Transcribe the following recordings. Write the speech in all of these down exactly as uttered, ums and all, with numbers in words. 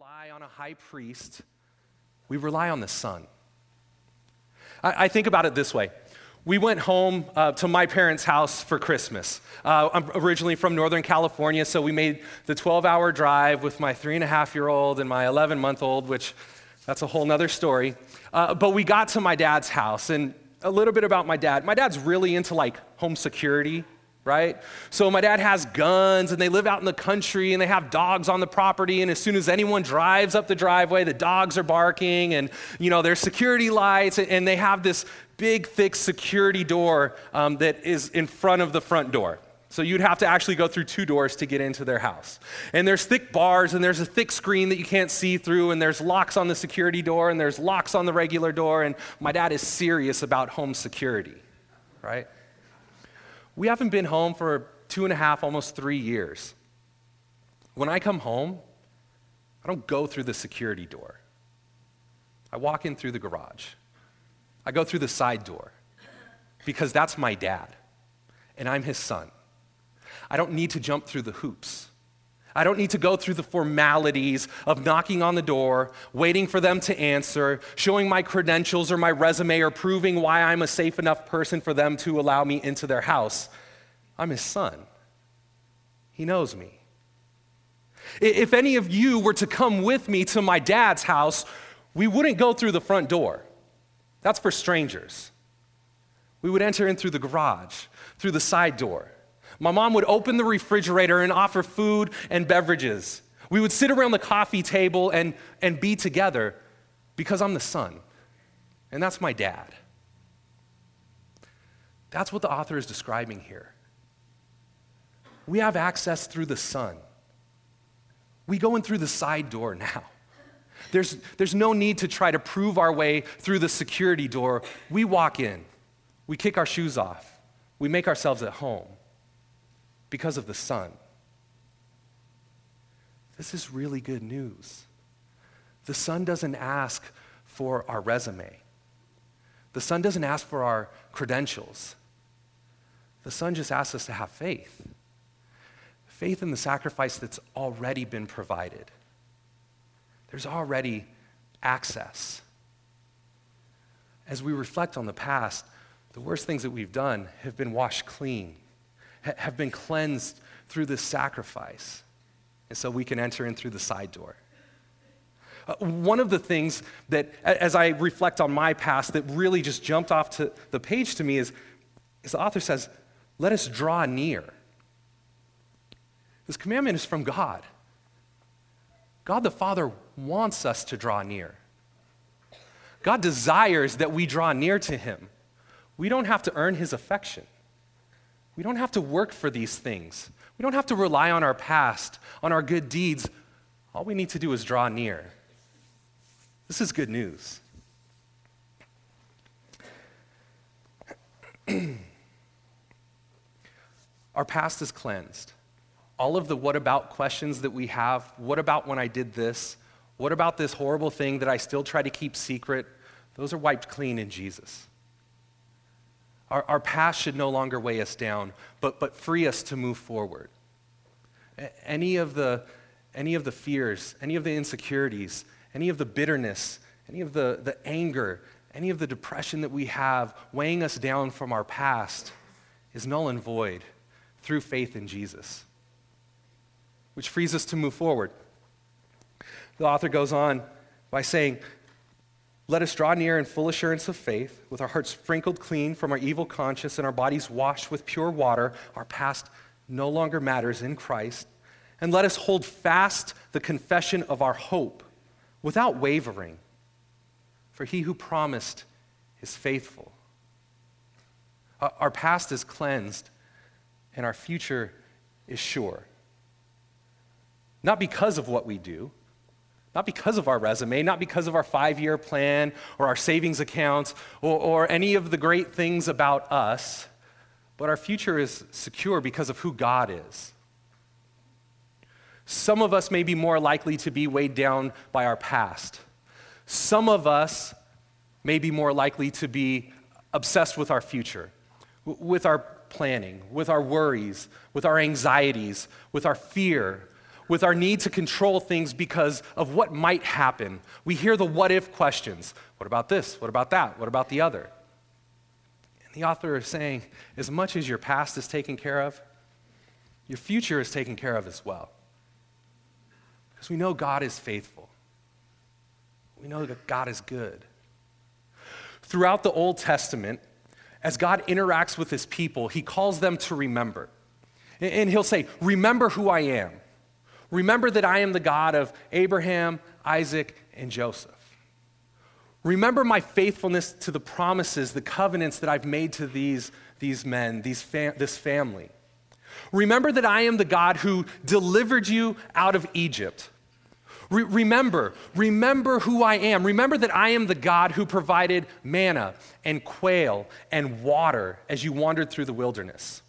rely on a high priest, we rely on the Son. I, I think about it this way. We went home uh, to my parents' house for Christmas. Uh, I'm originally from Northern California, so we made the twelve hour drive with my three and a half year old and my eleven month old, which that's a whole nother story. Uh, but we got to my dad's house, and a little bit about my dad. My dad's really into like home security, right? So my dad has guns, and they live out in the country, and they have dogs on the property, and as soon as anyone drives up the driveway, the dogs are barking, and you know, there's security lights, and they have this big, thick security door um, that is in front of the front door. So you'd have to actually go through two doors to get into their house. And there's thick bars, and there's a thick screen that you can't see through, and there's locks on the security door, and there's locks on the regular door, and my dad is serious about home security, right? We haven't been home for two and a half, almost three years. When I come home, I don't go through the security door. I walk in through the garage. I go through the side door because that's my dad, and I'm his son. I don't need to jump through the hoops. I don't need to go through the formalities of knocking on the door, waiting for them to answer, showing my credentials or my resume or proving why I'm a safe enough person for them to allow me into their house. I'm his son. He knows me. If any of you were to come with me to my dad's house, we wouldn't go through the front door. That's for strangers. We would enter in through the garage, through the side door. My mom would open the refrigerator and offer food and beverages. We would sit around the coffee table and, and be together because I'm the son, and that's my dad. That's what the author is describing here. We have access through the son. We go in through the side door now. There's, there's no need to try to prove our way through the security door. We walk in. We kick our shoes off. We make ourselves at home. Because of the Son. This is really good news. The Son doesn't ask for our resume. The Son doesn't ask for our credentials. The Son just asks us to have faith. Faith in the sacrifice that's already been provided. There's already access. As we reflect on the past, the worst things that we've done have been washed clean, have been cleansed through this sacrifice. And so we can enter in through the side door. Uh, one of the things that, as I reflect on my past, that really just jumped off to the page to me is, is the author says, let us draw near. This commandment is from God. God the Father wants us to draw near. God desires that we draw near to him. We don't have to earn his affection. We don't have to work for these things. We don't have to rely on our past, on our good deeds. All we need to do is draw near. This is good news. Our past is cleansed. All of the what about questions that we have, what about when I did this? What about this horrible thing that I still try to keep secret? Those are wiped clean in Jesus. Our, our past should no longer weigh us down, but, but free us to move forward. Any of the, any of the fears, any of the insecurities, any of the bitterness, any of the, the anger, any of the depression that we have weighing us down from our past is null and void through faith in Jesus, which frees us to move forward. The author goes on by saying, let us draw near in full assurance of faith, with our hearts sprinkled clean from our evil conscience and our bodies washed with pure water. Our past no longer matters in Christ. And let us hold fast the confession of our hope without wavering, for he who promised is faithful. Our past is cleansed and our future is sure. Not because of what we do, not because of our resume, not because of our five-year plan or our savings accounts or, or any of the great things about us, but our future is secure because of who God is. Some of us may be more likely to be weighed down by our past. Some of us may be more likely to be obsessed with our future, with our planning, with our worries, with our anxieties, with our fear, with our need to control things because of what might happen. We hear the what-if questions. What about this? What about that? What about the other? And the author is saying, as much as your past is taken care of, your future is taken care of as well. Because we know God is faithful. We know that God is good. Throughout the Old Testament, as God interacts with his people, he calls them to remember. And he'll say, remember who I am. Remember that I am the God of Abraham, Isaac, and Joseph. Remember my faithfulness to the promises, the covenants that I've made to these, these men, these fam- this family. Remember that I am the God who delivered you out of Egypt. Re- remember, remember who I am. Remember that I am the God who provided manna and quail and water as you wandered through the wilderness.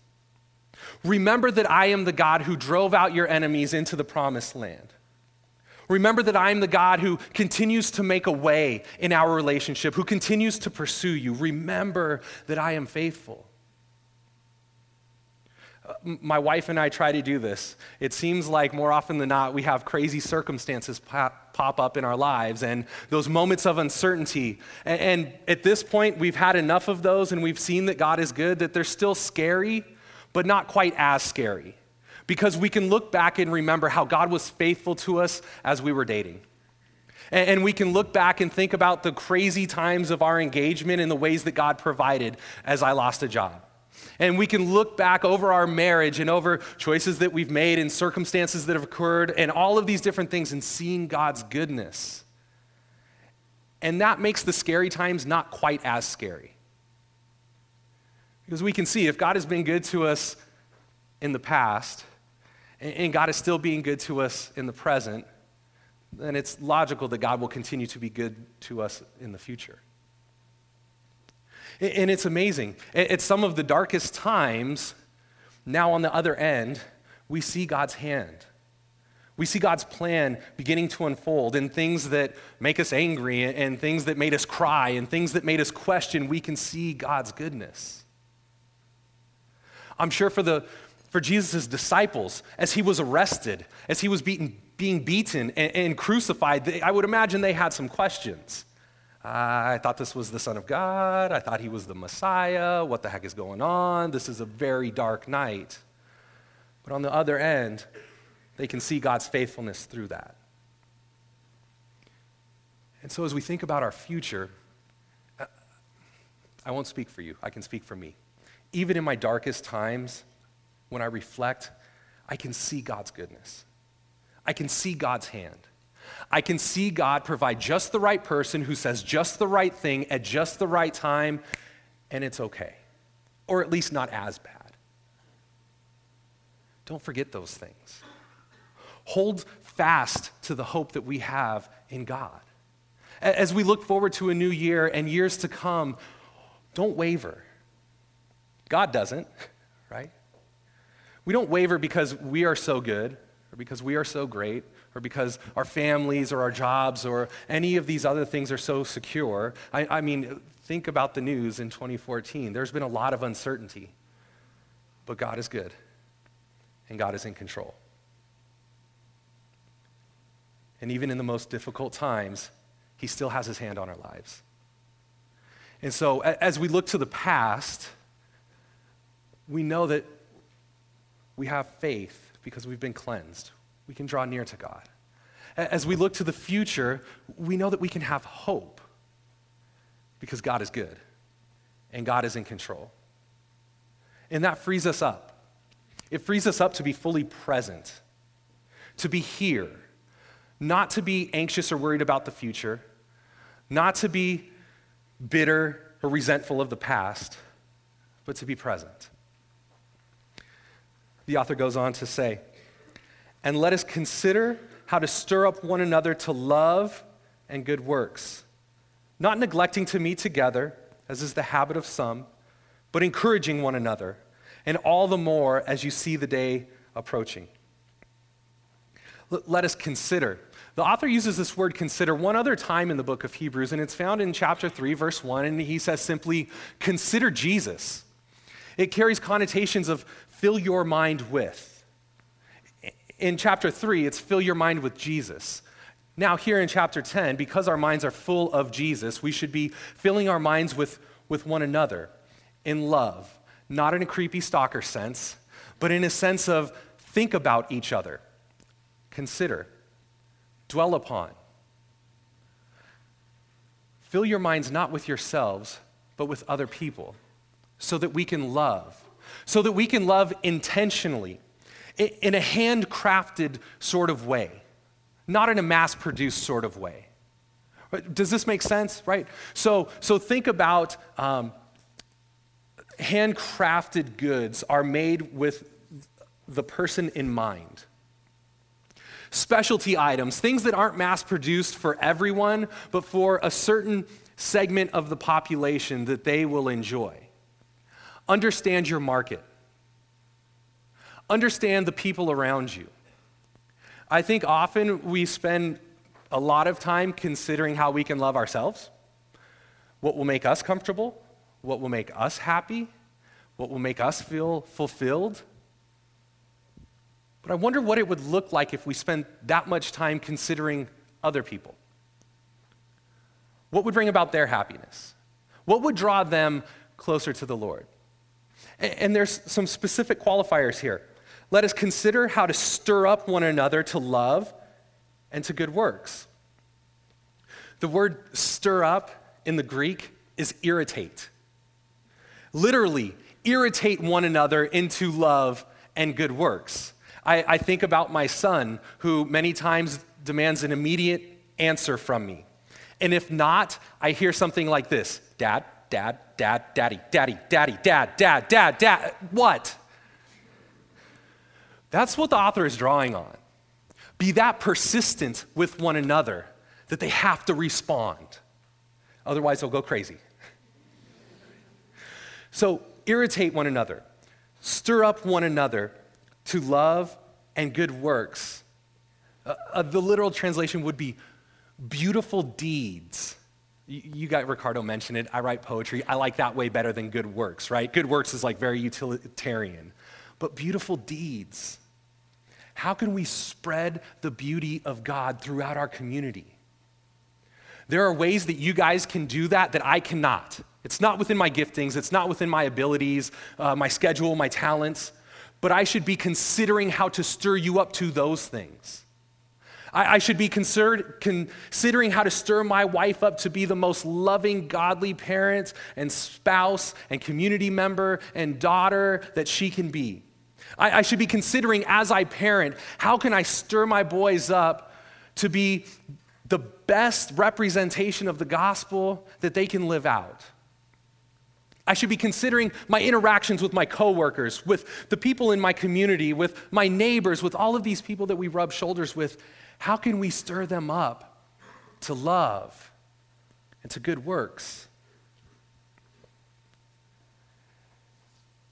Remember that I am the God who drove out your enemies into the promised land. Remember that I am the God who continues to make a way in our relationship, who continues to pursue you. Remember that I am faithful. My wife and I try to do this. It seems like more often than not, we have crazy circumstances pop, pop up in our lives and those moments of uncertainty. And, and at this point, we've had enough of those and we've seen that God is good, that they're still scary, but not quite as scary. Because we can look back and remember how God was faithful to us as we were dating. And, and we can look back and think about the crazy times of our engagement and the ways that God provided as I lost a job. And we can look back over our marriage and over choices that we've made and circumstances that have occurred and all of these different things and seeing God's goodness. And that makes the scary times not quite as scary. Because we can see if God has been good to us in the past and God is still being good to us in the present, then it's logical that God will continue to be good to us in the future. And it's amazing. At some of the darkest times, now on the other end, we see God's hand. We see God's plan beginning to unfold, and things that make us angry and things that made us cry and things that made us question, we can see God's goodness. I'm sure for the for Jesus' disciples, as he was arrested, as he was beaten, being beaten and, and crucified, they, I would imagine they had some questions. I thought this was the Son of God. I thought he was the Messiah. What the heck is going on? This is a very dark night. But on the other end, they can see God's faithfulness through that. And so as we think about our future, I won't speak for you. I can speak for me. Even in my darkest times, when I reflect, I can see God's goodness. I can see God's hand. I can see God provide just the right person who says just the right thing at just the right time, and it's okay, or at least not as bad. Don't forget those things. Hold fast to the hope that we have in God. As we look forward to a new year and years to come, don't waver. God doesn't, right? We don't waver because we are so good or because we are so great, or because our families or our jobs or any of these other things are so secure. I, I mean, think about the news in twenty fourteen. There's been a lot of uncertainty, but God is good, and God is in control. And even in the most difficult times, he still has his hand on our lives. And so as we look to the past, we know that we have faith because we've been cleansed. We can draw near to God. As we look to the future, we know that we can have hope because God is good and God is in control. And that frees us up. It frees us up to be fully present, to be here, not to be anxious or worried about the future, not to be bitter or resentful of the past, but to be present. The author goes on to say, and let us consider how to stir up one another to love and good works, not neglecting to meet together, as is the habit of some, but encouraging one another, and all the more as you see the day approaching. Let us consider. The author uses this word consider one other time in the book of Hebrews, and it's found in chapter three, verse one, and he says simply, consider Jesus. It carries connotations of fill your mind with. In chapter three, it's fill your mind with Jesus. Now here in chapter ten, because our minds are full of Jesus, we should be filling our minds with, with one another in love, not in a creepy stalker sense, but in a sense of think about each other, consider, dwell upon. Fill your minds not with yourselves, but with other people, so that we can love, so that we can love intentionally, in a handcrafted sort of way, not in a mass-produced sort of way. Does this make sense, right? So, so think about um, handcrafted goods are made with the person in mind. Specialty items, things that aren't mass-produced for everyone, but for a certain segment of the population that they will enjoy. Understand your market. Understand the people around you. I think often we spend a lot of time considering how we can love ourselves, what will make us comfortable, what will make us happy, what will make us feel fulfilled. But I wonder what it would look like if we spent that much time considering other people. What would bring about their happiness? What would draw them closer to the Lord? And there's some specific qualifiers here. Let us consider how to stir up one another to love and to good works. The word stir up in the Greek is irritate. Literally, irritate one another into love and good works. I, I think about my son, who many times demands an immediate answer from me. And if not, I hear something like this: Dad, dad, dad, daddy, daddy, daddy, dad, dad, dad, dad, what? That's what the author is drawing on. Be that persistent with one another that they have to respond. Otherwise, they'll go crazy. So irritate one another. Stir up one another to love and good works. Uh, uh, the literal translation would be beautiful deeds. You, you got Ricardo mention it. I write poetry. I like that way better than good works, right? Good works is like very utilitarian. But beautiful deeds. How can we spread the beauty of God throughout our community? There are ways that you guys can do that that I cannot. It's not within my giftings. It's not within my abilities, uh, my schedule, my talents. But I should be considering how to stir you up to those things. I, I should be considered, considering how to stir my wife up to be the most loving, godly parent and spouse and community member and daughter that she can be. I, I should be considering, as I parent, how can I stir my boys up to be the best representation of the gospel that they can live out. I should be considering my interactions with my coworkers, with the people in my community, with my neighbors, with all of these people that we rub shoulders with. How can we stir them up to love and to good works?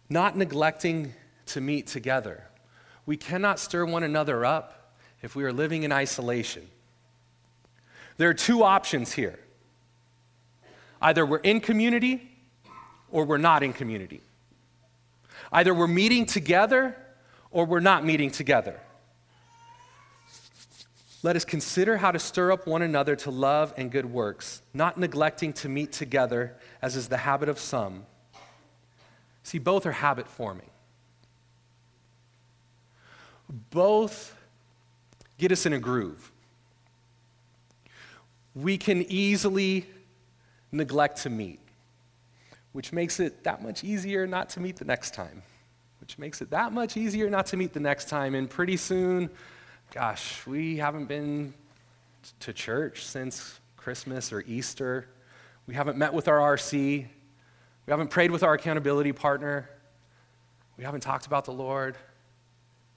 Not neglecting to meet together. We cannot stir one another up if we are living in isolation. There are two options here. Either we're in community or we're not in community. Either we're meeting together or we're not meeting together. Let us consider how to stir up one another to love and good works, not neglecting to meet together, as is the habit of some. See, both are habit-forming. Both get us in a groove. We can easily neglect to meet, which makes it that much easier not to meet the next time, which makes it that much easier not to meet the next time. And pretty soon, gosh, we haven't been to church since Christmas or Easter. We haven't met with our R C. We haven't prayed with our accountability partner. We haven't talked about the Lord.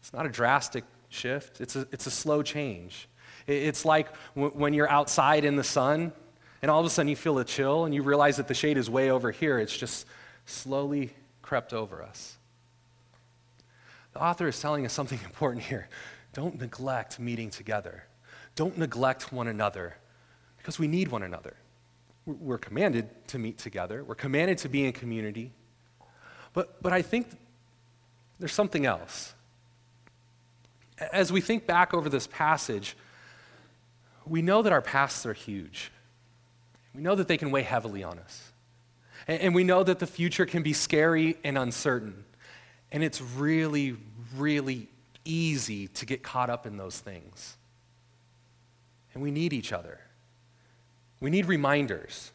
It's not a drastic shift. It's a, it's a slow change. It's like when you're outside in the sun, and all of a sudden you feel a chill, and you realize that the shade is way over here. It's just slowly crept over us. The author is telling us something important here. Don't neglect meeting together. Don't neglect one another, because we need one another. We're commanded to meet together. We're commanded to be in community. But, but I think there's something else. As we think back over this passage, we know that our pasts are huge. We know that they can weigh heavily on us. And we know that the future can be scary and uncertain. And it's really, really easy to get caught up in those things. And we need each other. We need reminders.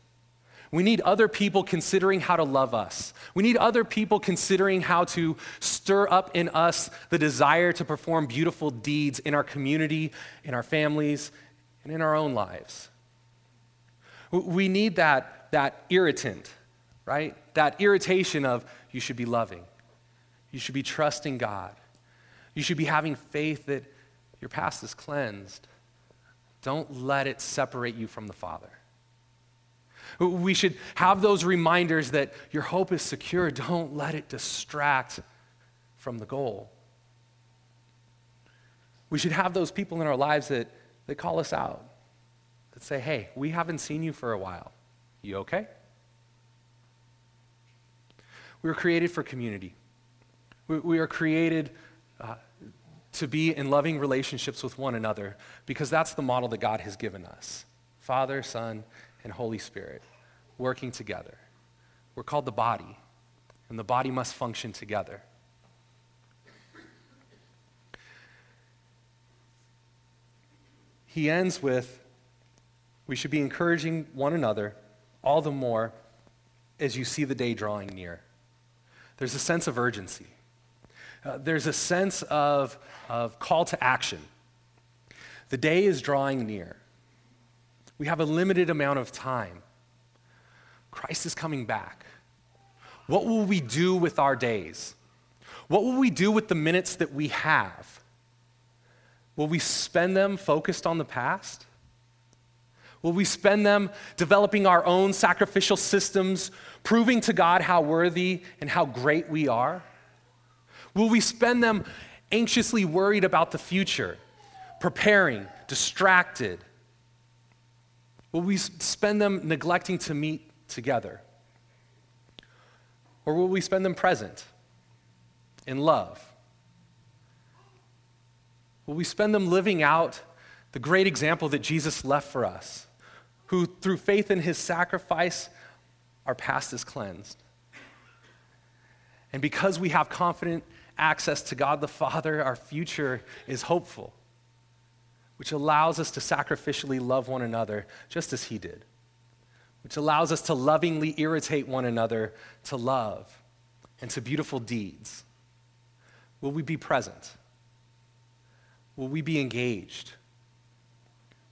We need other people considering how to love us. We need other people considering how to stir up in us the desire to perform beautiful deeds in our community, in our families, and in our own lives. We need that, that irritant, right? That irritation of you should be loving. You should be trusting God. You should be having faith that your past is cleansed. Don't let it separate you from the Father. We should have those reminders that your hope is secure. Don't let it distract from the goal. We should have those people in our lives that, that call us out, that say, hey, we haven't seen you for a while. You okay? We were created for community. We, we are created uh, to be in loving relationships with one another because that's the model that God has given us. Father, Son, and Holy Spirit working together. We're called the body, and the body must function together. He ends with, we should be encouraging one another all the more as you see the day drawing near. There's a sense of urgency. Uh, there's a sense of, of call to action. The day is drawing near. We have a limited amount of time. Christ is coming back. What will we do with our days? What will we do with the minutes that we have? Will we spend them focused on the past? Will we spend them developing our own sacrificial systems, proving to God how worthy and how great we are? Will we spend them anxiously worried about the future, preparing, distracted? Will we spend them neglecting to meet together? Or will we spend them present, in love? Will we spend them living out the great example that Jesus left for us, who through faith in his sacrifice, our past is cleansed? And because we have confident access to God the Father, our future is hopeful, which allows us to sacrificially love one another just as he did, which allows us to lovingly irritate one another to love and to beautiful deeds. Will we be present? Will we be engaged?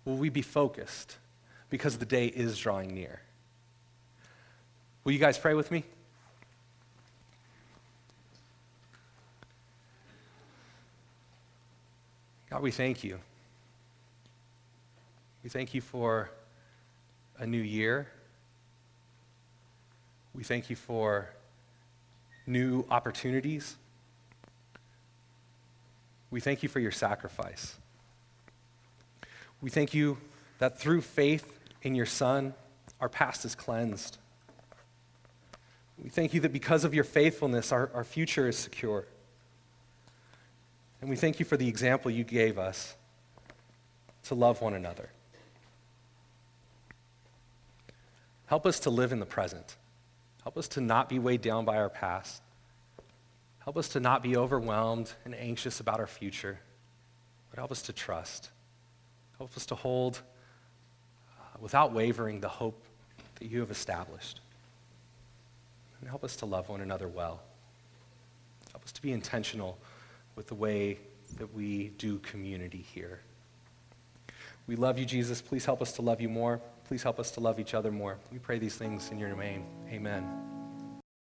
Will we be focused? Because the day is drawing near. Will you guys pray with me? God, we thank you. We thank you for a new year. We thank you for new opportunities. We thank you for your sacrifice. We thank you that through faith in your Son, our past is cleansed. We thank you that because of your faithfulness, our, our future is secure. And we thank you for the example you gave us to love one another. Help us to live in the present. Help us to not be weighed down by our past. Help us to not be overwhelmed and anxious about our future, but help us to trust. Help us to hold, uh, without wavering, the hope that you have established. And help us to love one another well. Help us to be intentional with the way that we do community here. We love you, Jesus. Please help us to love you more. Please help us to love each other more. We pray these things in your name. Amen.